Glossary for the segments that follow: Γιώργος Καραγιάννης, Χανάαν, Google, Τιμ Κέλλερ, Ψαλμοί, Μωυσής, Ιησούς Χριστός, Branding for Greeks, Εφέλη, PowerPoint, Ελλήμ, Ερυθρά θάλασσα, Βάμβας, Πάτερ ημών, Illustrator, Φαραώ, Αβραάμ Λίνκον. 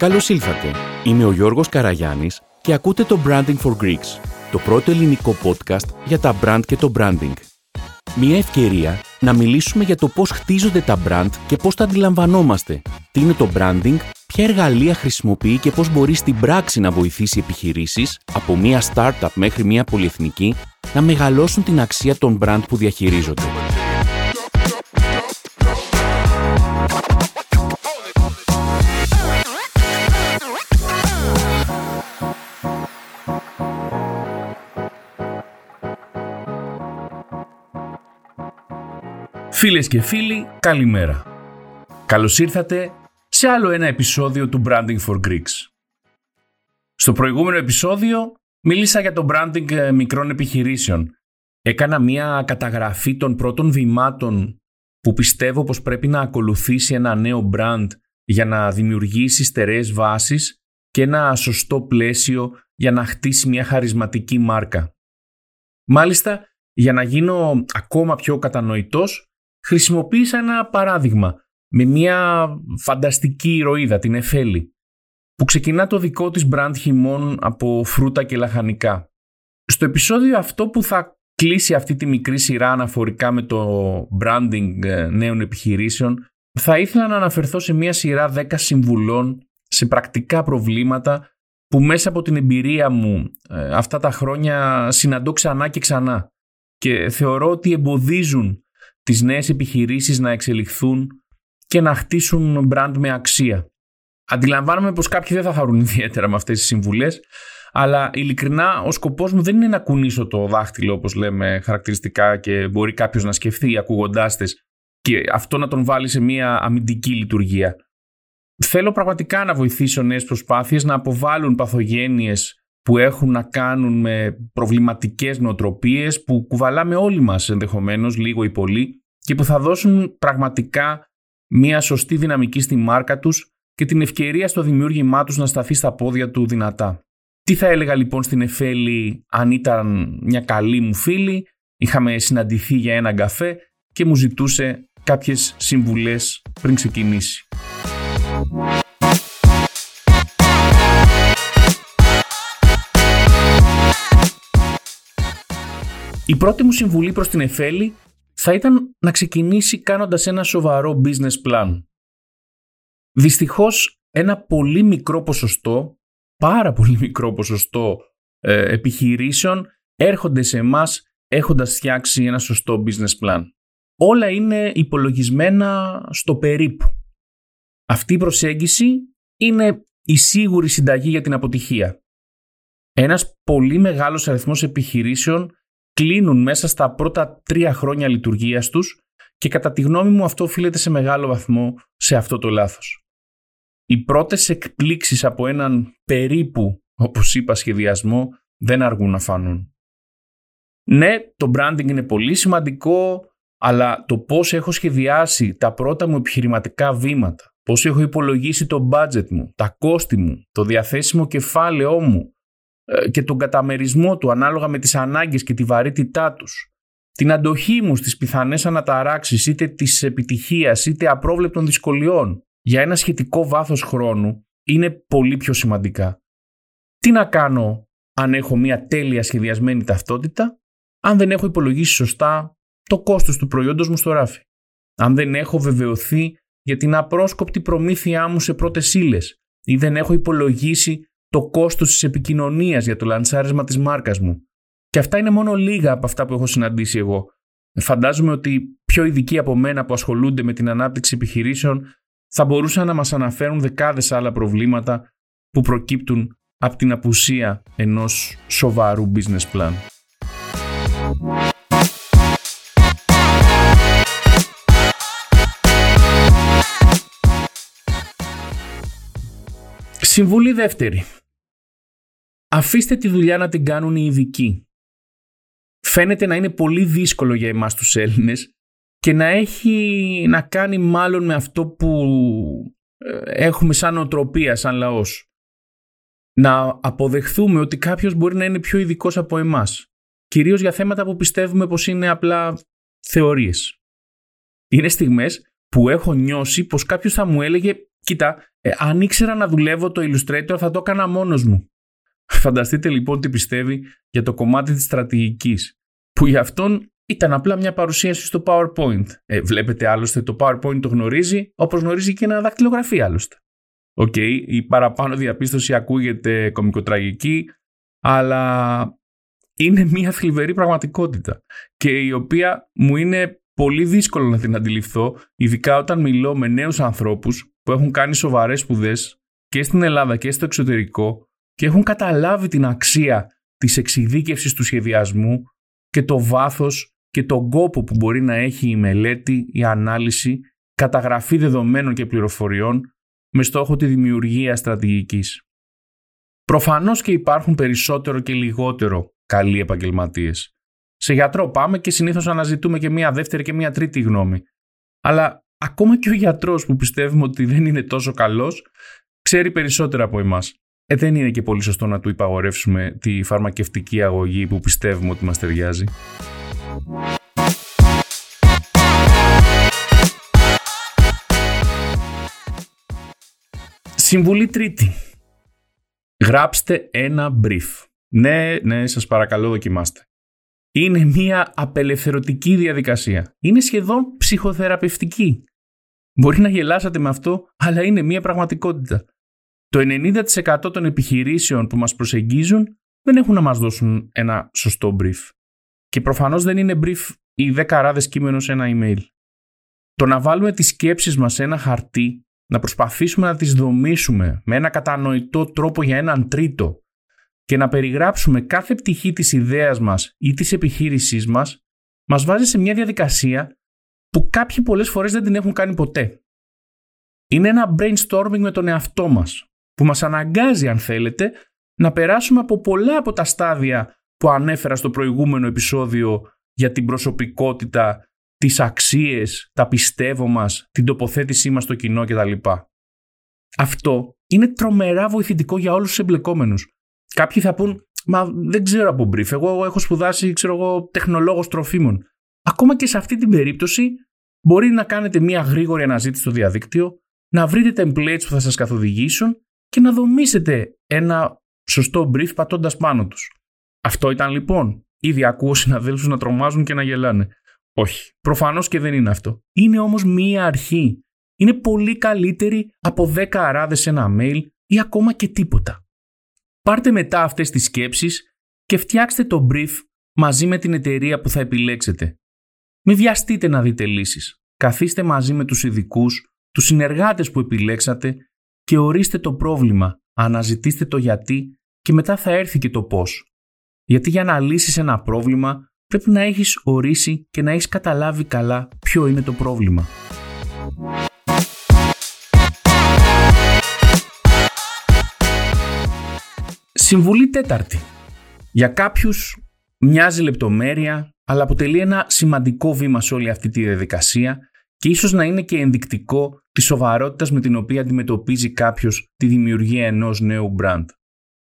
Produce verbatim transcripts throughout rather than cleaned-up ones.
Καλώς ήλθατε. Είμαι ο Γιώργος Καραγιάννης και ακούτε το Branding for Greeks, το πρώτο ελληνικό podcast για τα brand και το branding. Μια ευκαιρία να μιλήσουμε για το πώς χτίζονται τα brand και πώς τα αντιλαμβανόμαστε, τι είναι το branding, ποια εργαλεία χρησιμοποιεί και πώς μπορεί στην πράξη να βοηθήσει επιχειρήσεις, από μια startup μέχρι μια πολυεθνική, να μεγαλώσουν την αξία των brand που διαχειρίζονται. Φίλες και φίλοι, καλημέρα. Καλώς ήρθατε σε άλλο ένα επεισόδιο του Branding for Greeks. Στο προηγούμενο επεισόδιο μίλησα για το branding μικρών επιχειρήσεων. Έκανα μια καταγραφή των πρώτων βημάτων που πιστεύω πως πρέπει να ακολουθήσει ένα νέο brand για να δημιουργήσει στερεές βάσεις και ένα σωστό πλαίσιο για να χτίσει μια χαρισματική μάρκα. Μάλιστα, για να γίνω ακόμα πιο κατανοητός, χρησιμοποίησα ένα παράδειγμα με μια φανταστική ηρωίδα, την Εφέλη, που ξεκινά το δικό της brand χυμών από φρούτα και λαχανικά. Στο επεισόδιο αυτό που θα κλείσει αυτή τη μικρή σειρά αναφορικά με το branding νέων επιχειρήσεων, θα ήθελα να αναφερθώ σε μια σειρά δέκα συμβουλών σε πρακτικά προβλήματα που μέσα από την εμπειρία μου αυτά τα χρόνια συναντώ ξανά και ξανά και θεωρώ ότι εμποδίζουν τις νέες επιχειρήσεις να εξελιχθούν και να χτίσουν brand με αξία. Αντιλαμβάνομαι πως κάποιοι δεν θα χαρούν ιδιαίτερα με αυτές τις συμβουλές, αλλά ειλικρινά ο σκοπός μου δεν είναι να κουνήσω το δάχτυλο, όπως λέμε χαρακτηριστικά, και μπορεί κάποιος να σκεφτεί ακούγοντάς τις και αυτό να τον βάλει σε μια αμυντική λειτουργία. Θέλω πραγματικά να βοηθήσω νέες προσπάθειες να αποβάλουν παθογένειες που έχουν να κάνουν με προβληματικές νοοτροπίες που κουβαλάμε όλοι μας ενδεχομένως λίγο ή πολύ και που θα δώσουν πραγματικά μια σωστή δυναμική στη μάρκα τους και την ευκαιρία στο δημιούργημά τους να σταθεί στα πόδια του δυνατά. Τι θα έλεγα λοιπόν στην Εφέλη αν ήταν μια καλή μου φίλη, είχαμε συναντηθεί για έναν καφέ και μου ζητούσε κάποιες συμβουλές πριν ξεκινήσει. Η πρώτη μου συμβουλή προς την Εφέλη θα ήταν να ξεκινήσει κάνοντας ένα σοβαρό business plan. Δυστυχώς ένα πολύ μικρό ποσοστό, πάρα πολύ μικρό ποσοστό ε, επιχειρήσεων έρχονται σε εμάς έχοντας φτιάξει ένα σωστό business plan. Όλα είναι υπολογισμένα στο περίπου. Αυτή η προσέγγιση είναι η σίγουρη συνταγή για την αποτυχία. Ένας πολύ μεγάλος αριθμός επιχειρήσεων κλείνουν μέσα στα πρώτα τρία χρόνια λειτουργίας τους και κατά τη γνώμη μου αυτό οφείλεται σε μεγάλο βαθμό σε αυτό το λάθος. Οι πρώτες εκπλήξεις από έναν περίπου, όπως είπα, σχεδιασμό δεν αργούν να φανούν. Ναι, το branding είναι πολύ σημαντικό, αλλά το πώς έχω σχεδιάσει τα πρώτα μου επιχειρηματικά βήματα, πώς έχω υπολογίσει το budget μου, τα κόστη μου, το διαθέσιμο κεφάλαιό μου, και τον καταμερισμό του ανάλογα με τις ανάγκες και τη βαρύτητά τους, την αντοχή μου στις πιθανές αναταράξεις είτε της επιτυχίας είτε απρόβλεπτων δυσκολιών για ένα σχετικό βάθος χρόνου είναι πολύ πιο σημαντικά. Τι να κάνω αν έχω μια τέλεια σχεδιασμένη ταυτότητα, αν δεν έχω υπολογίσει σωστά το κόστος του προϊόντος μου στο ράφι, αν δεν έχω βεβαιωθεί για την απρόσκοπτη προμήθειά μου σε πρώτες ύλες ή δεν έχω υπολογίσει το κόστος της επικοινωνίας για το λανσάρισμα της μάρκας μου. Και αυτά είναι μόνο λίγα από αυτά που έχω συναντήσει εγώ. Φαντάζομαι ότι πιο ειδικοί από μένα που ασχολούνται με την ανάπτυξη επιχειρήσεων θα μπορούσαν να μας αναφέρουν δεκάδες άλλα προβλήματα που προκύπτουν από την απουσία ενός σοβαρού business plan. Συμβουλή δεύτερη. Αφήστε τη δουλειά να την κάνουν οι ειδικοί. Φαίνεται να είναι πολύ δύσκολο για εμάς τους Έλληνες και να έχει να κάνει μάλλον με αυτό που έχουμε σαν νοοτροπία, σαν λαός. Να αποδεχθούμε ότι κάποιος μπορεί να είναι πιο ειδικός από εμάς. Κυρίως για θέματα που πιστεύουμε πως είναι απλά θεωρίες. Είναι στιγμές που έχω νιώσει πως κάποιος θα μου έλεγε Κοίτα, ε, αν ήξερα να δουλεύω το Illustrator θα το έκανα μόνος μου. Φανταστείτε λοιπόν τι πιστεύει για το κομμάτι της στρατηγικής, που για αυτόν ήταν απλά μια παρουσίαση στο PowerPoint. Ε, βλέπετε άλλωστε το PowerPoint το γνωρίζει, όπως γνωρίζει και ένα δακτυλογραφείο άλλωστε. Οκ, okay, η παραπάνω διαπίστωση ακούγεται κωμικοτραγική, αλλά είναι μια θλιβερή πραγματικότητα και η οποία μου είναι πολύ δύσκολο να την αντιληφθώ, ειδικά όταν μιλώ με νέους ανθρώπους που έχουν κάνει σοβαρές σπουδές και στην Ελλάδα και στο εξωτερικό και έχουν καταλάβει την αξία της εξειδίκευσης του σχεδιασμού και το βάθος και τον κόπο που μπορεί να έχει η μελέτη, η ανάλυση, καταγραφή δεδομένων και πληροφοριών με στόχο τη δημιουργία στρατηγικής. Προφανώς και υπάρχουν περισσότερο και λιγότερο καλοί επαγγελματίες. Σε γιατρό πάμε και συνήθως αναζητούμε και μία δεύτερη και μία τρίτη γνώμη. Αλλά ακόμα και ο γιατρός που πιστεύουμε ότι δεν είναι τόσο καλός, ξέρει περισσότερα από εμάς. Ε, δεν είναι και πολύ σωστό να του υπαγορεύσουμε τη φαρμακευτική αγωγή που πιστεύουμε ότι μας ταιριάζει. Συμβουλή τρίτη. Γράψτε ένα brief. Ναι, ναι, σας παρακαλώ δοκιμάστε. Είναι μια απελευθερωτική διαδικασία. Είναι σχεδόν ψυχοθεραπευτική. Μπορεί να γελάσατε με αυτό, αλλά είναι μια πραγματικότητα. Το ενενήντα τοις εκατό των επιχειρήσεων που μας προσεγγίζουν δεν έχουν να μας δώσουν ένα σωστό brief. Και προφανώς δεν είναι brief ή δέκα ράδες κείμενο σε ένα email. Το να βάλουμε τις σκέψεις μας σε ένα χαρτί, να προσπαθήσουμε να τις δομήσουμε με ένα κατανοητό τρόπο για έναν τρίτο και να περιγράψουμε κάθε πτυχή της ιδέας μας ή της επιχείρησής μας, μας βάζει σε μια διαδικασία που κάποιοι πολλές φορές δεν την έχουν κάνει ποτέ. Είναι ένα brainstorming με τον εαυτό μας, που μας αναγκάζει, αν θέλετε, να περάσουμε από πολλά από τα στάδια που ανέφερα στο προηγούμενο επεισόδιο για την προσωπικότητα, τις αξίες, τα πιστεύω μας, την τοποθέτησή μας στο κοινό κτλ. Αυτό είναι τρομερά βοηθητικό για όλους τους εμπλεκόμενους. Κάποιοι θα πούν, μα δεν ξέρω από brief, εγώ έχω σπουδάσει, ξέρω εγώ, τεχνολόγος τροφίμων. Ακόμα και σε αυτή την περίπτωση μπορεί να κάνετε μια γρήγορη αναζήτηση στο διαδίκτυο, να βρείτε templates που θα σας καθοδηγήσουν και να δομήσετε ένα σωστό brief πατώντας πάνω τους. Αυτό ήταν λοιπόν. Ήδη ακούω συναδέλφους να τρομάζουν και να γελάνε. Όχι, προφανώς και δεν είναι αυτό. Είναι όμως μία αρχή. Είναι πολύ καλύτερη από δέκα αράδες σε ένα mail ή ακόμα και τίποτα. Πάρτε μετά αυτές τις σκέψεις και φτιάξτε το brief μαζί με την εταιρεία που θα επιλέξετε. Μην βιαστείτε να δείτε λύσεις. Καθίστε μαζί με τους ειδικούς, τους συνεργάτες που επιλέξατε και ορίστε το πρόβλημα, αναζητήστε το γιατί και μετά θα έρθει και το πώς. Γιατί για να λύσεις ένα πρόβλημα πρέπει να έχεις ορίσει και να έχεις καταλάβει καλά ποιο είναι το πρόβλημα. Συμβουλή τέταρτη. Για κάποιους μοιάζει λεπτομέρεια, αλλά αποτελεί ένα σημαντικό βήμα σε όλη αυτή τη διαδικασία και ίσως να είναι και ενδεικτικό της σοβαρότητας με την οποία αντιμετωπίζει κάποιος τη δημιουργία ενός νέου brand.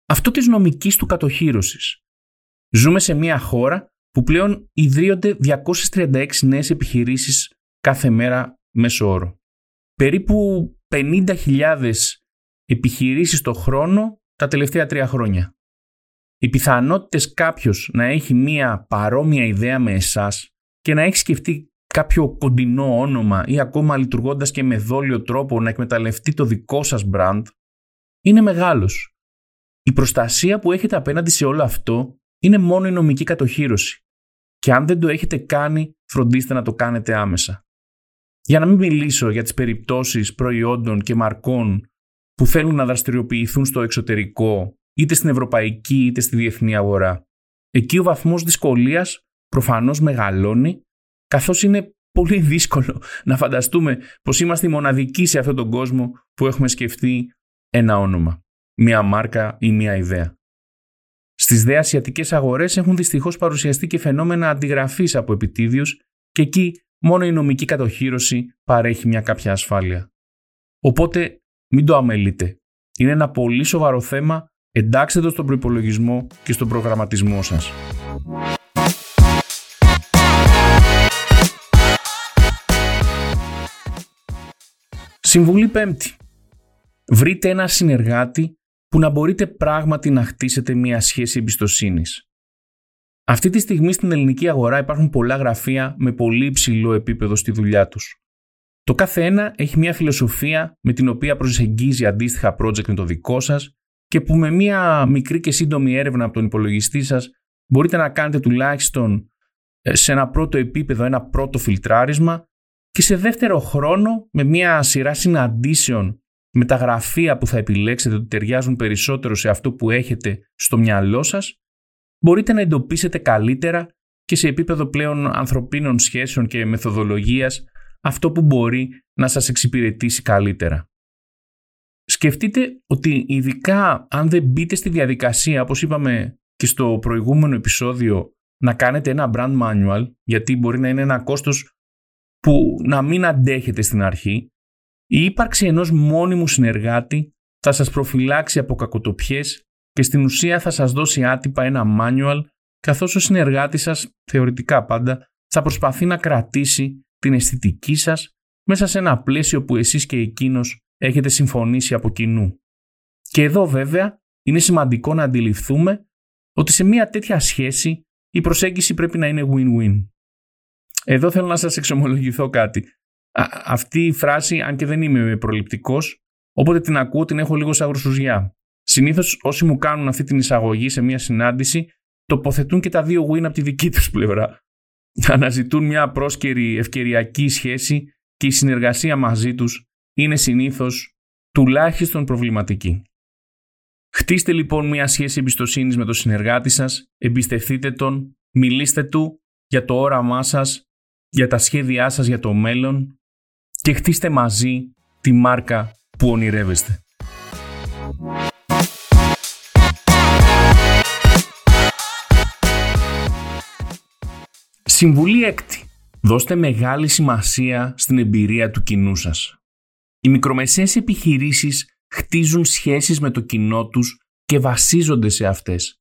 Αυτό της νομικής του κατοχύρωσης. Ζούμε σε μια χώρα που πλέον ιδρύονται διακόσιες τριάντα έξι νέες επιχειρήσεις κάθε μέρα μέσω όρο. Περίπου πενήντα χιλιάδες επιχειρήσεις το χρόνο τα τελευταία τρία χρόνια. Οι πιθανότητες κάποιος να έχει μία παρόμοια ιδέα με εσάς και να έχει σκεφτεί κάποιο κοντινό όνομα ή ακόμα λειτουργώντας και με δόλιο τρόπο να εκμεταλλευτεί το δικό σας brand είναι μεγάλος. Η προστασία που έχετε απέναντι σε όλο αυτό είναι μόνο η νομική κατοχύρωση. Και αν δεν το έχετε κάνει, φροντίστε να το κάνετε άμεσα. Για να μην μιλήσω για τις περιπτώσεις προϊόντων και μαρκών που θέλουν να δραστηριοποιηθούν στο εξωτερικό, είτε στην ευρωπαϊκή είτε στη διεθνή αγορά. Εκεί ο βαθμός δυσκολίας προφανώς μεγαλώνει, καθώς είναι πολύ δύσκολο να φανταστούμε πως είμαστε οι μοναδικοί σε αυτόν τον κόσμο που έχουμε σκεφτεί ένα όνομα, μία μάρκα ή μία ιδέα. Στις δε ασιατικές αγορές έχουν δυστυχώς παρουσιαστεί και φαινόμενα αντιγραφής από επιτίδιους και εκεί μόνο η νομική κατοχύρωση παρέχει μια κάποια ασφάλεια. Οπότε μην το αμελείτε. Είναι ένα πολύ σοβαρό θέμα, εντάξτε το στον προϋπολογισμό και στον προγραμματισμό σας. Συμβουλή πέμπτη. Βρείτε ένα συνεργάτη που να μπορείτε πράγματι να χτίσετε μια σχέση εμπιστοσύνης. Αυτή τη στιγμή στην ελληνική αγορά υπάρχουν πολλά γραφεία με πολύ υψηλό επίπεδο στη δουλειά τους. Το κάθε ένα έχει μια φιλοσοφία με την οποία προσεγγίζει αντίστοιχα project με το δικό σας και που με μια μικρή και σύντομη έρευνα από τον υπολογιστή σας μπορείτε να κάνετε τουλάχιστον σε ένα πρώτο επίπεδο ένα πρώτο φιλτράρισμα και σε δεύτερο χρόνο με μια σειρά συναντήσεων με τα γραφεία που θα επιλέξετε ότι ταιριάζουν περισσότερο σε αυτό που έχετε στο μυαλό σας, μπορείτε να εντοπίσετε καλύτερα και σε επίπεδο πλέον ανθρωπίνων σχέσεων και μεθοδολογίας αυτό που μπορεί να σας εξυπηρετήσει καλύτερα. Σκεφτείτε ότι ειδικά αν δεν μπείτε στη διαδικασία, όπως είπαμε και στο προηγούμενο επεισόδιο, να κάνετε ένα brand manual, γιατί μπορεί να είναι ένα κόστος που να μην αντέχετε στην αρχή, η ύπαρξη ενός μόνιμου συνεργάτη θα σας προφυλάξει από κακοτοπιές και στην ουσία θα σας δώσει άτυπα ένα manual, καθώς ο συνεργάτης σας, θεωρητικά πάντα, θα προσπαθεί να κρατήσει την αισθητική σας μέσα σε ένα πλαίσιο που εσείς και εκείνος έχετε συμφωνήσει από κοινού. Και εδώ βέβαια είναι σημαντικό να αντιληφθούμε ότι σε μια τέτοια σχέση η προσέγγιση πρέπει να είναι win-win. Εδώ θέλω να σας εξομολογηθώ κάτι. Α, αυτή η φράση, αν και δεν είμαι προληπτικός, όποτε την ακούω την έχω λίγο σαν γρουσουζιά. Συνήθως όσοι μου κάνουν αυτή την εισαγωγή σε μια συνάντηση τοποθετούν και τα δύο win από τη δική τους πλευρά. Αναζητούν μια πρόσκαιρη ευκαιριακή σχέση και η συνεργασία μαζί τους είναι συνήθως τουλάχιστον προβληματική. Χτίστε λοιπόν μια σχέση εμπιστοσύνης με τον συνεργάτη σας, εμπιστευτείτε τον, μιλήστε του για το όραμά σας, για τα σχέδιά σας για το μέλλον και χτίστε μαζί τη μάρκα που ονειρεύεστε. Συμβουλή έκτη. Δώστε μεγάλη σημασία στην εμπειρία του κοινού σας. Οι μικρομεσαίες επιχειρήσεις χτίζουν σχέσεις με το κοινό τους και βασίζονται σε αυτές.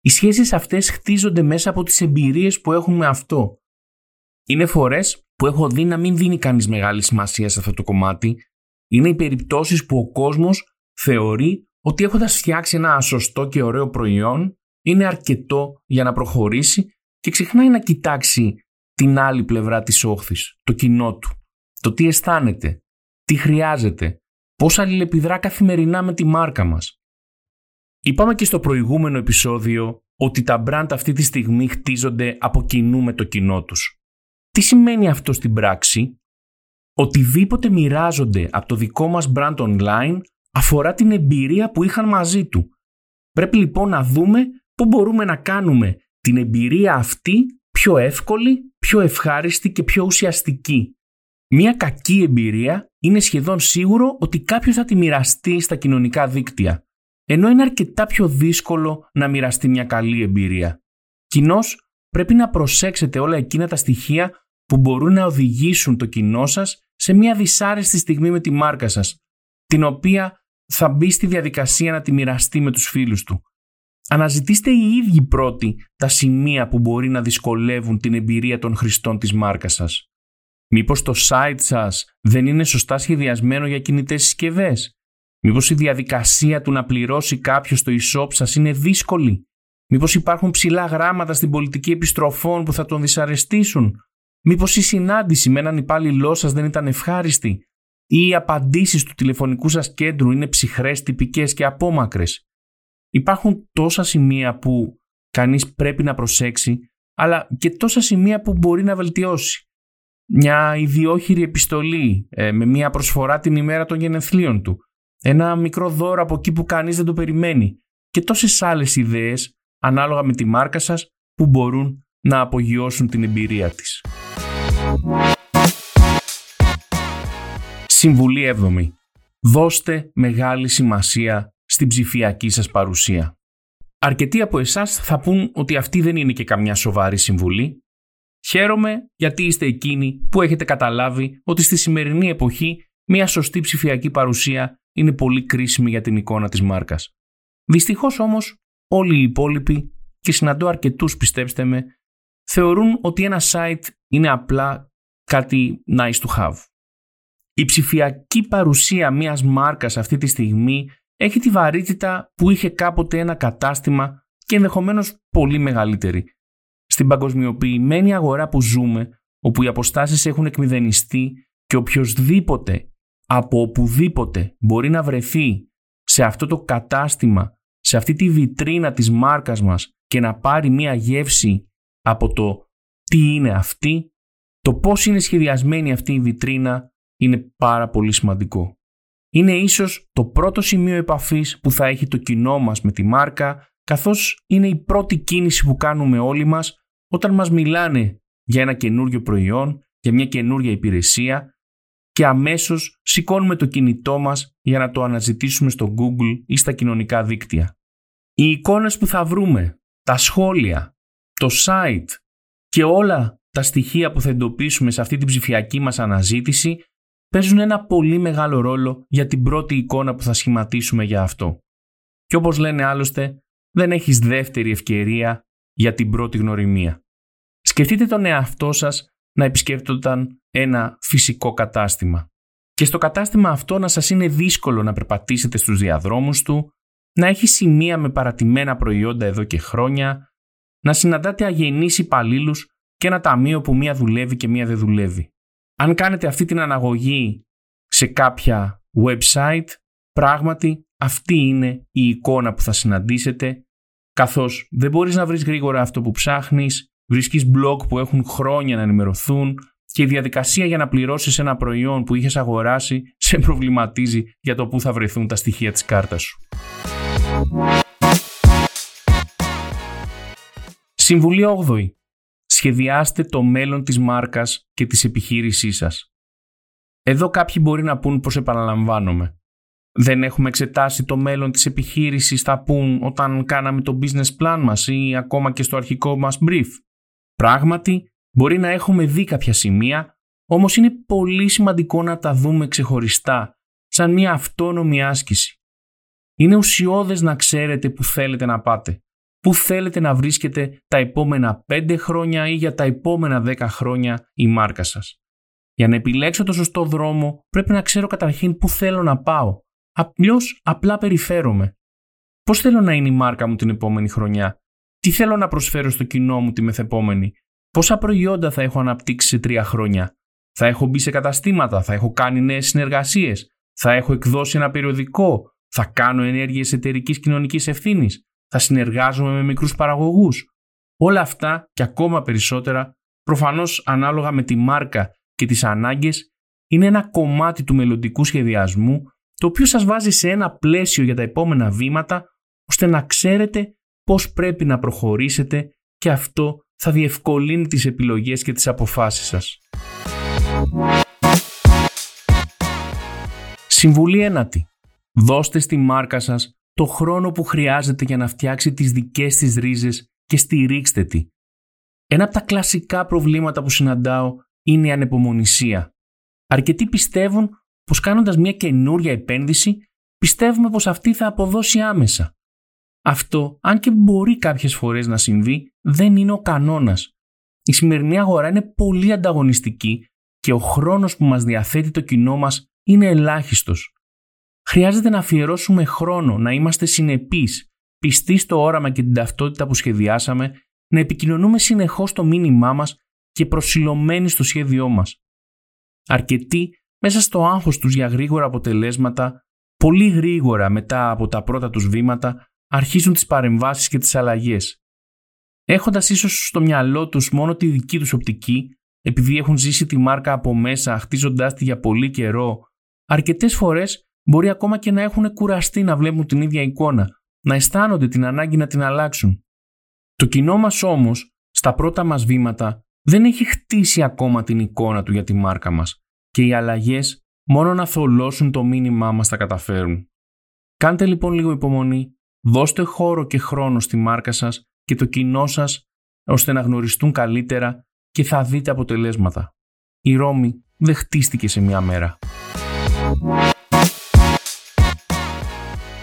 Οι σχέσεις αυτές χτίζονται μέσα από τις εμπειρίες που έχουν με αυτό. Είναι φορές που έχω δει να μην δίνει κανείς μεγάλη σημασία σε αυτό το κομμάτι. Είναι οι περιπτώσεις που ο κόσμος θεωρεί ότι έχοντας φτιάξει ένα σωστό και ωραίο προϊόν είναι αρκετό για να προχωρήσει και ξεχνάει να κοιτάξει την άλλη πλευρά της όχθης, το κοινό του, το τι αισθάνεται, τι χρειάζεται, πώς αλληλεπιδρά καθημερινά με τη μάρκα μας. Είπαμε και στο προηγούμενο επεισόδιο ότι τα brand αυτή τη στιγμή χτίζονται από κοινού με το κοινό τους. Τι σημαίνει αυτό στην πράξη? Οτιδήποτε μοιράζονται από το δικό μας brand online αφορά την εμπειρία που είχαν μαζί του. Πρέπει λοιπόν να δούμε πώς μπορούμε να κάνουμε την εμπειρία αυτή πιο εύκολη, πιο ευχάριστη και πιο ουσιαστική. Μια κακή εμπειρία είναι σχεδόν σίγουρο ότι κάποιος θα τη μοιραστεί στα κοινωνικά δίκτυα, ενώ είναι αρκετά πιο δύσκολο να μοιραστεί μια καλή εμπειρία. Κοινώς, πρέπει να προσέξετε όλα εκείνα τα στοιχεία που μπορούν να οδηγήσουν το κοινό σας σε μια δυσάρεστη στιγμή με τη μάρκα σας, την οποία θα μπει στη διαδικασία να τη μοιραστεί με τους φίλους του. Αναζητήστε οι ίδιοι πρώτοι τα σημεία που μπορεί να δυσκολεύουν την εμπειρία των χρηστών της μάρκας σας. Μήπως το site σας δεν είναι σωστά σχεδιασμένο για κινητές συσκευές? Μήπως η διαδικασία του να πληρώσει κάποιος το e-shop σας είναι δύσκολη? Μήπως υπάρχουν ψηλά γράμματα στην πολιτική επιστροφών που θα τον δυσαρεστήσουν? Μήπως η συνάντηση με έναν υπάλληλό σας δεν ήταν ευχάριστη? Ή οι απαντήσεις του τηλεφωνικού σας κέντρου είναι ψυχρές, τυπικές και απόμακρες? Υπάρχουν τόσα σημεία που κανείς πρέπει να προσέξει, αλλά και τόσα σημεία που μπορεί να βελτιώσει. Μια ιδιόχειρη επιστολή ε, με μια προσφορά την ημέρα των γενεθλίων του. Ένα μικρό δώρο από εκεί που κανείς δεν το περιμένει. Και τόσες άλλες ιδέες ανάλογα με τη μάρκα σας που μπορούν να απογειώσουν την εμπειρία της. Συμβουλή έβδομη. Δώστε μεγάλη σημασία στην ψηφιακή σας παρουσία. Αρκετοί από εσάς θα πούν ότι αυτή δεν είναι και καμιά σοβαρή συμβουλή. Χαίρομαι γιατί είστε εκείνοι που έχετε καταλάβει ότι στη σημερινή εποχή μια σωστή ψηφιακή παρουσία είναι πολύ κρίσιμη για την εικόνα της μάρκας. Δυστυχώς όμως όλοι οι υπόλοιποι, και συναντώ αρκετούς πιστέψτε με, θεωρούν ότι ένα site είναι απλά κάτι nice to have. Η ψηφιακή παρουσία μιας μάρκας αυτή τη στιγμή έχει τη βαρύτητα που είχε κάποτε ένα κατάστημα και ενδεχομένως πολύ μεγαλύτερη. Στην παγκοσμιοποιημένη αγορά που ζούμε, όπου οι αποστάσεις έχουν εκμηδενιστεί και οποιοσδήποτε από οπουδήποτε μπορεί να βρεθεί σε αυτό το κατάστημα, σε αυτή τη βιτρίνα της μάρκας μας και να πάρει μια γεύση από το τι είναι αυτή, το πώς είναι σχεδιασμένη αυτή η βιτρίνα είναι πάρα πολύ σημαντικό. Είναι ίσως το πρώτο σημείο επαφής που θα έχει το κοινό μας με τη μάρκα, καθώς είναι η πρώτη κίνηση που κάνουμε όλοι μας όταν μας μιλάνε για ένα καινούριο προϊόν, για μια καινούρια υπηρεσία και αμέσως σηκώνουμε το κινητό μας για να το αναζητήσουμε στο Google ή στα κοινωνικά δίκτυα. Οι εικόνες που θα βρούμε, τα σχόλια, το site και όλα τα στοιχεία που θα εντοπίσουμε σε αυτή την ψηφιακή μας αναζήτηση παίζουν ένα πολύ μεγάλο ρόλο για την πρώτη εικόνα που θα σχηματίσουμε για αυτό. Και όπως λένε άλλωστε, δεν έχεις δεύτερη ευκαιρία για την πρώτη γνωριμία. Σκεφτείτε τον εαυτό σας να επισκέπτονταν ένα φυσικό κατάστημα. Και στο κατάστημα αυτό να σας είναι δύσκολο να περπατήσετε στους διαδρόμους του, να έχει σημεία με παρατημένα προϊόντα εδώ και χρόνια, να συναντάτε αγενείς υπαλλήλους και ένα ταμείο που μία δουλεύει και μία δεν δουλεύει. Αν κάνετε αυτή την αναγωγή σε κάποια website, πράγματι αυτή είναι η εικόνα που θα συναντήσετε, καθώς δεν μπορείς να βρεις γρήγορα αυτό που ψάχνεις, βρίσκεις blog που έχουν χρόνια να ενημερωθούν και η διαδικασία για να πληρώσεις ένα προϊόν που είχες αγοράσει σε προβληματίζει για το πού θα βρεθούν τα στοιχεία της κάρτας σου. Συμβουλή όγδοη. Σχεδιάστε το μέλλον της μάρκας και της επιχείρησής σας. Εδώ κάποιοι μπορεί να πούν πως επαναλαμβάνομαι. Δεν έχουμε εξετάσει το μέλλον της επιχείρησης, θα πούν, όταν κάναμε το business plan μας ή ακόμα και στο αρχικό μας brief. Πράγματι, μπορεί να έχουμε δει κάποια σημεία, όμως είναι πολύ σημαντικό να τα δούμε ξεχωριστά, σαν μια αυτόνομη άσκηση. Είναι ουσιώδες να ξέρετε που θέλετε να πάτε, που θέλετε να βρίσκετε τα επόμενα πέντε χρόνια ή για τα επόμενα δέκα χρόνια η μάρκα σας. Για να επιλέξω το σωστό δρόμο, πρέπει να ξέρω καταρχήν που θέλω να πάω, αλλιώς απλά περιφέρομαι. Πώς θέλω να είναι η μάρκα μου την επόμενη χρονιά? Τι θέλω να προσφέρω στο κοινό μου τη μεθεπόμενη? Πόσα προϊόντα θα έχω αναπτύξει σε τρία χρόνια? Θα έχω μπει σε καταστήματα? Θα έχω κάνει νέες συνεργασίες? Θα έχω εκδώσει ένα περιοδικό? Θα κάνω ενέργειες εταιρικής κοινωνικής ευθύνης? Θα συνεργάζομαι με μικρούς παραγωγούς? Όλα αυτά και ακόμα περισσότερα, προφανώς ανάλογα με τη μάρκα και τις ανάγκες, είναι ένα κομμάτι του μελλοντικού σχεδιασμού, το οποίο σας βάζει σε ένα πλαίσιο για τα επόμενα βήματα, ώστε να ξέρετε πώς πρέπει να προχωρήσετε και αυτό θα διευκολύνει τις επιλογές και τις αποφάσεις σας. Συμβουλή ένατη. Δώστε στη μάρκα σας το χρόνο που χρειάζεται για να φτιάξει τις δικές της ρίζες και στηρίξτε τη. Ένα από τα κλασικά προβλήματα που συναντάω είναι η ανεπομονησία. Αρκετοί πιστεύουν πως κάνοντας μια καινούρια επένδυση, πιστεύουμε πως αυτή θα αποδώσει άμεσα. Αυτό, αν και μπορεί κάποιες φορές να συμβεί, δεν είναι ο κανόνας. Η σημερινή αγορά είναι πολύ ανταγωνιστική και ο χρόνος που μας διαθέτει το κοινό μας είναι ελάχιστος. Χρειάζεται να αφιερώσουμε χρόνο, να είμαστε συνεπείς, πιστοί στο όραμα και την ταυτότητα που σχεδιάσαμε, να επικοινωνούμε συνεχώς το μήνυμά μας και προσιλωμένοι στο σχέδιό μας. Αρκετοί, μέσα στο άγχος τους για γρήγορα αποτελέσματα, πολύ γρήγορα μετά από τα πρώτα τους βήματα, αρχίζουν τις παρεμβάσεις και τις αλλαγές. Έχοντας ίσως στο μυαλό τους μόνο τη δική τους οπτική, επειδή έχουν ζήσει τη μάρκα από μέσα, χτίζοντάς τη για πολύ καιρό, αρκετές φορές μπορεί ακόμα και να έχουν κουραστεί να βλέπουν την ίδια εικόνα, να αισθάνονται την ανάγκη να την αλλάξουν. Το κοινό μας όμως, στα πρώτα μας βήματα, δεν έχει χτίσει ακόμα την εικόνα του για τη μάρκα μας και οι αλλαγές μόνο να θολώσουν το μήνυμά μας τα καταφέρουν. Κάντε λοιπόν λίγο υπομονή. Δώστε χώρο και χρόνο στη μάρκα σας και το κοινό σας ώστε να γνωριστούν καλύτερα και θα δείτε αποτελέσματα. Η Ρώμη δεν χτίστηκε σε μια μέρα.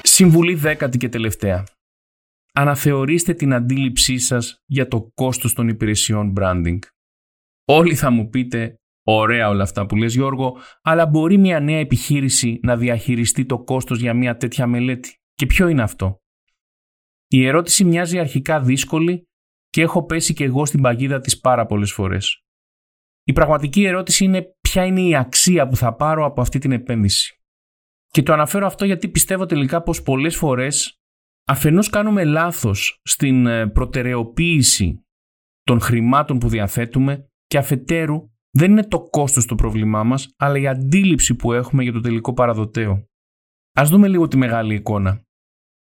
Συμβουλή δέκατη και τελευταία. Αναθεωρήστε την αντίληψή σας για το κόστος των υπηρεσιών branding. Όλοι θα μου πείτε Ωραία όλα αυτά που λες, Γιώργο, αλλά μπορεί μια νέα επιχείρηση να διαχειριστεί το κόστος για μια τέτοια μελέτη? Και ποιο είναι αυτό? Η ερώτηση μοιάζει αρχικά δύσκολη και έχω πέσει και εγώ στην παγίδα της πάρα πολλές φορές. Η πραγματική ερώτηση είναι ποια είναι η αξία που θα πάρω από αυτή την επένδυση. Και το αναφέρω αυτό γιατί πιστεύω τελικά πως πολλές φορές αφενός κάνουμε λάθος στην προτεραιοποίηση των χρημάτων που διαθέτουμε και αφετέρου δεν είναι το κόστος το πρόβλημά μας, αλλά η αντίληψη που έχουμε για το τελικό παραδοτέο. Ας δούμε λίγο τη μεγάλη εικόνα.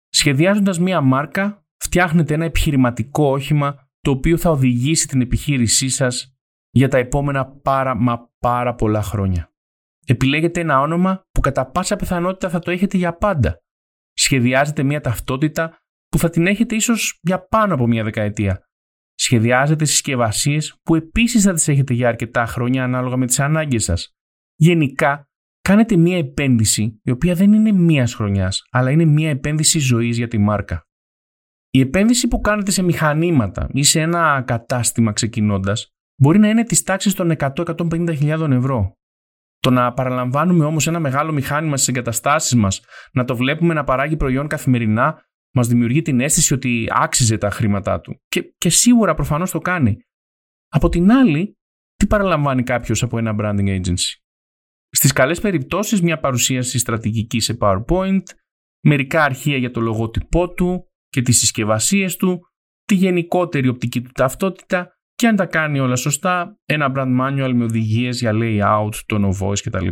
Σχεδιάζοντας μία μάρκα, φτιάχνετε ένα επιχειρηματικό όχημα το οποίο θα οδηγήσει την επιχείρησή σας για τα επόμενα πάρα μα πάρα πολλά χρόνια. Επιλέγετε ένα όνομα που κατά πάσα πιθανότητα θα το έχετε για πάντα. Σχεδιάζετε μία ταυτότητα που θα την έχετε ίσως για πάνω από μία δεκαετία. Σχεδιάζετε συσκευασίες που επίσης θα τις έχετε για αρκετά χρόνια ανάλογα με τις ανάγκες σας. Γενικά, κάνετε μία επένδυση η οποία δεν είναι μίας χρονιάς, αλλά είναι μία επένδυση ζωής για τη μάρκα. Η επένδυση που κάνετε σε μηχανήματα ή σε ένα κατάστημα ξεκινώντας μπορεί να είναι της τάξης των εκατό με εκατόν πενήντα χιλιάδες ευρώ. Το να παραλαμβάνουμε όμως ένα μεγάλο μηχάνημα στις εγκαταστάσεις μας, να το βλέπουμε να παράγει προϊόν καθημερινά, μας δημιουργεί την αίσθηση ότι άξιζε τα χρήματά του. Και, και σίγουρα προφανώς το κάνει. Από την άλλη, τι παραλαμβάνει κάποιος από ένα branding agency? Στις καλές περιπτώσεις, μια παρουσίαση στρατηγική σε PowerPoint, μερικά αρχεία για το λογότυπό του και τις συσκευασίες του, τη γενικότερη οπτική του ταυτότητα και αν τα κάνει όλα σωστά, ένα brand manual με οδηγίες για layout, tone of voice κτλ.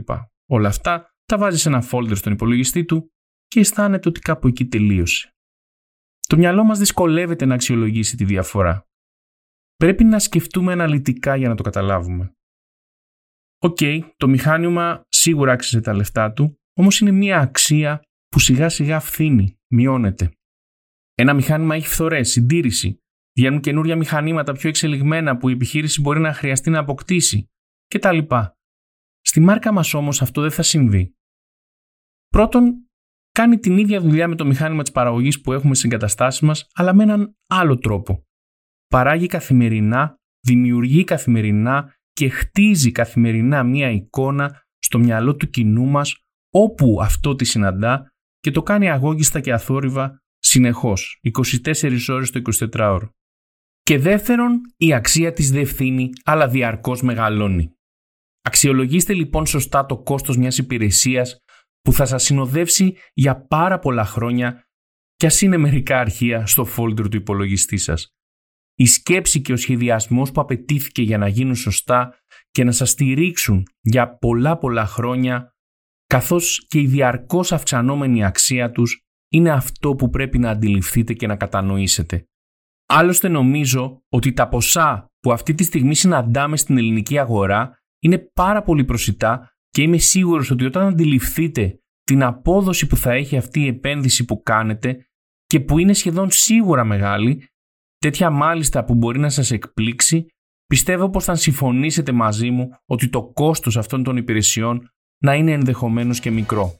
Όλα αυτά τα βάζει σε ένα folder στον υπολογιστή του και αισθάνεται ότι κάπου εκεί τελείωσε. Το μυαλό μας δυσκολεύεται να αξιολογήσει τη διαφορά. Πρέπει να σκεφτούμε αναλυτικά για να το καταλάβουμε. Οκ, okay, το μηχάνημα σίγουρα άξιζε τα λεφτά του, όμως είναι μια αξία που σιγά σιγά φθήνει, μειώνεται. Ένα μηχάνημα έχει φθορές, συντήρηση, βγαίνουν καινούρια μηχανήματα πιο εξελιγμένα που η επιχείρηση μπορεί να χρειαστεί να αποκτήσει κτλ. Στη μάρκα μας όμως αυτό δεν θα συμβεί. Πρώτον, κάνει την ίδια δουλειά με το μηχάνημα της παραγωγής που έχουμε στις εγκαταστάσεις μας, αλλά με έναν άλλο τρόπο. Παράγει καθημερινά, δημιουργεί καθημερινά και χτίζει καθημερινά μία εικόνα στο μυαλό του κοινού μας, όπου αυτό τη συναντά και το κάνει αγώγιστα και αθόρυβα συνεχώς, είκοσι τέσσερις ώρες το εικοσιτετράωρο. Και δεύτερον, η αξία της δεν φθήνει, αλλά διαρκώς μεγαλώνει. Αξιολογήστε λοιπόν σωστά το κόστος μιας υπηρεσίας που θα σας συνοδεύσει για πάρα πολλά χρόνια κι ας είναι μερικά αρχεία στο folder του υπολογιστή σας. Η σκέψη και ο σχεδιασμός που απαιτήθηκε για να γίνουν σωστά και να σας στηρίξουν για πολλά πολλά χρόνια, καθώς και η διαρκώς αυξανόμενη αξία τους, είναι αυτό που πρέπει να αντιληφθείτε και να κατανοήσετε. Άλλωστε νομίζω ότι τα ποσά που αυτή τη στιγμή συναντάμε στην ελληνική αγορά είναι πάρα πολύ προσιτά. Και είμαι σίγουρος ότι όταν αντιληφθείτε την απόδοση που θα έχει αυτή η επένδυση που κάνετε και που είναι σχεδόν σίγουρα μεγάλη, τέτοια μάλιστα που μπορεί να σας εκπλήξει, πιστεύω πως θα συμφωνήσετε μαζί μου ότι το κόστος αυτών των υπηρεσιών να είναι ενδεχομένως και μικρό.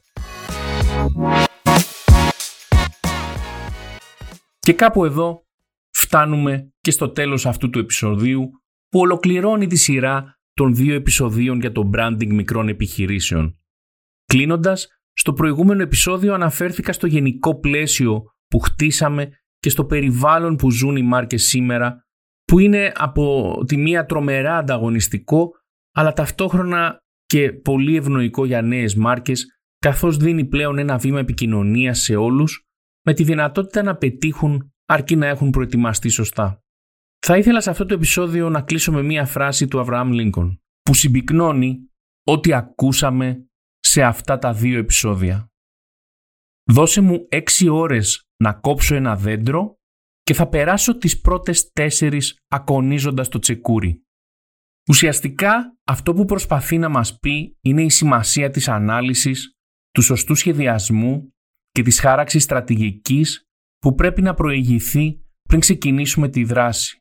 Και κάπου εδώ φτάνουμε και στο τέλος αυτού του επεισοδίου που ολοκληρώνει τη σειρά των δύο επεισοδίων για το branding μικρών επιχειρήσεων. Κλείνοντας, στο προηγούμενο επεισόδιο αναφέρθηκα στο γενικό πλαίσιο που χτίσαμε και στο περιβάλλον που ζουν οι μάρκες σήμερα, που είναι από τη μία τρομερά ανταγωνιστικό, αλλά ταυτόχρονα και πολύ ευνοϊκό για νέες μάρκες, καθώς δίνει πλέον ένα βήμα επικοινωνίας σε όλους, με τη δυνατότητα να πετύχουν αρκεί να έχουν προετοιμαστεί σωστά. Θα ήθελα σε αυτό το επεισόδιο να κλείσω με μία φράση του Αβραάμ Λίνκον που συμπυκνώνει ό,τι ακούσαμε σε αυτά τα δύο επεισόδια. «Δώσε μου έξι ώρες να κόψω ένα δέντρο και θα περάσω τις πρώτες τέσσερις ακονίζοντας το τσεκούρι». Ουσιαστικά αυτό που προσπαθεί να μας πει είναι η σημασία της ανάλυσης, του σωστού σχεδιασμού και της χάραξης στρατηγικής που πρέπει να προηγηθεί πριν ξεκινήσουμε τη δράση.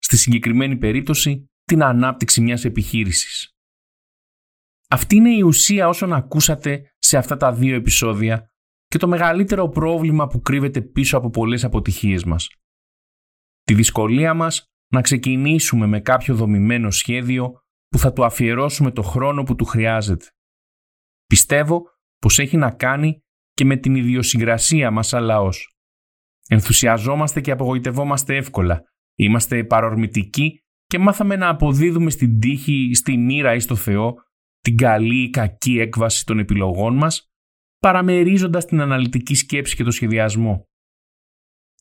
Στη συγκεκριμένη περίπτωση, την ανάπτυξη μιας επιχείρησης. Αυτή είναι η ουσία όσων ακούσατε σε αυτά τα δύο επεισόδια και το μεγαλύτερο πρόβλημα που κρύβεται πίσω από πολλές αποτυχίες μας. Τη δυσκολία μας να ξεκινήσουμε με κάποιο δομημένο σχέδιο που θα του αφιερώσουμε το χρόνο που του χρειάζεται. Πιστεύω πως έχει να κάνει και με την ιδιοσυγκρασία μας σαν λαός. Ενθουσιαζόμαστε και απογοητευόμαστε εύκολα. Είμαστε παρορμητικοί και μάθαμε να αποδίδουμε στην τύχη, στη μοίρα ή στο Θεό την καλή ή κακή έκβαση των επιλογών μας, παραμερίζοντας την αναλυτική σκέψη και το σχεδιασμό.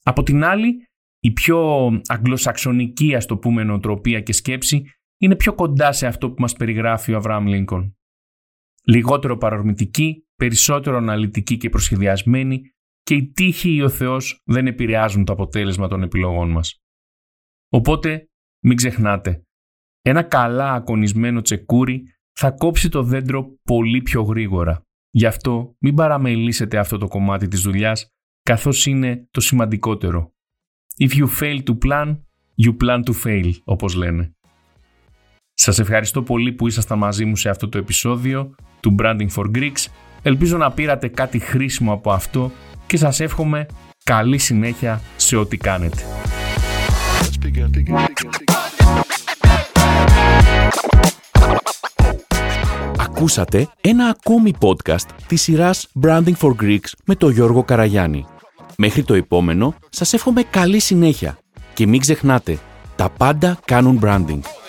Από την άλλη, η πιο αγγλοσαξονική, ας το πούμε, νοοτροπία και σκέψη είναι πιο κοντά σε αυτό που μας περιγράφει ο Αβραάμ Λίνκον. Λιγότερο παρορμητική, περισσότερο αναλυτική και προσχεδιασμένη, και η τύχη ή ο Θεός δεν επηρεάζουν το αποτέλεσμα των επιλογών μας. Οπότε, μην ξεχνάτε, ένα καλά ακονισμένο τσεκούρι θα κόψει το δέντρο πολύ πιο γρήγορα. Γι' αυτό μην παραμελήσετε αυτό το κομμάτι της δουλειάς, καθώς είναι το σημαντικότερο. If you fail to plan, you plan to fail, όπως λένε. Σας ευχαριστώ πολύ που ήσασταν μαζί μου σε αυτό το επεισόδιο του Branding for Greeks. Ελπίζω να πήρατε κάτι χρήσιμο από αυτό και σας εύχομαι καλή συνέχεια σε ό,τι κάνετε. Ακούσατε ένα ακόμη podcast της σειράς Branding for Greeks με τον Γιώργο Καραγιάννη. Μέχρι το επόμενο, σας εύχομαι καλή συνέχεια και μην ξεχνάτε, τα πάντα κάνουν branding.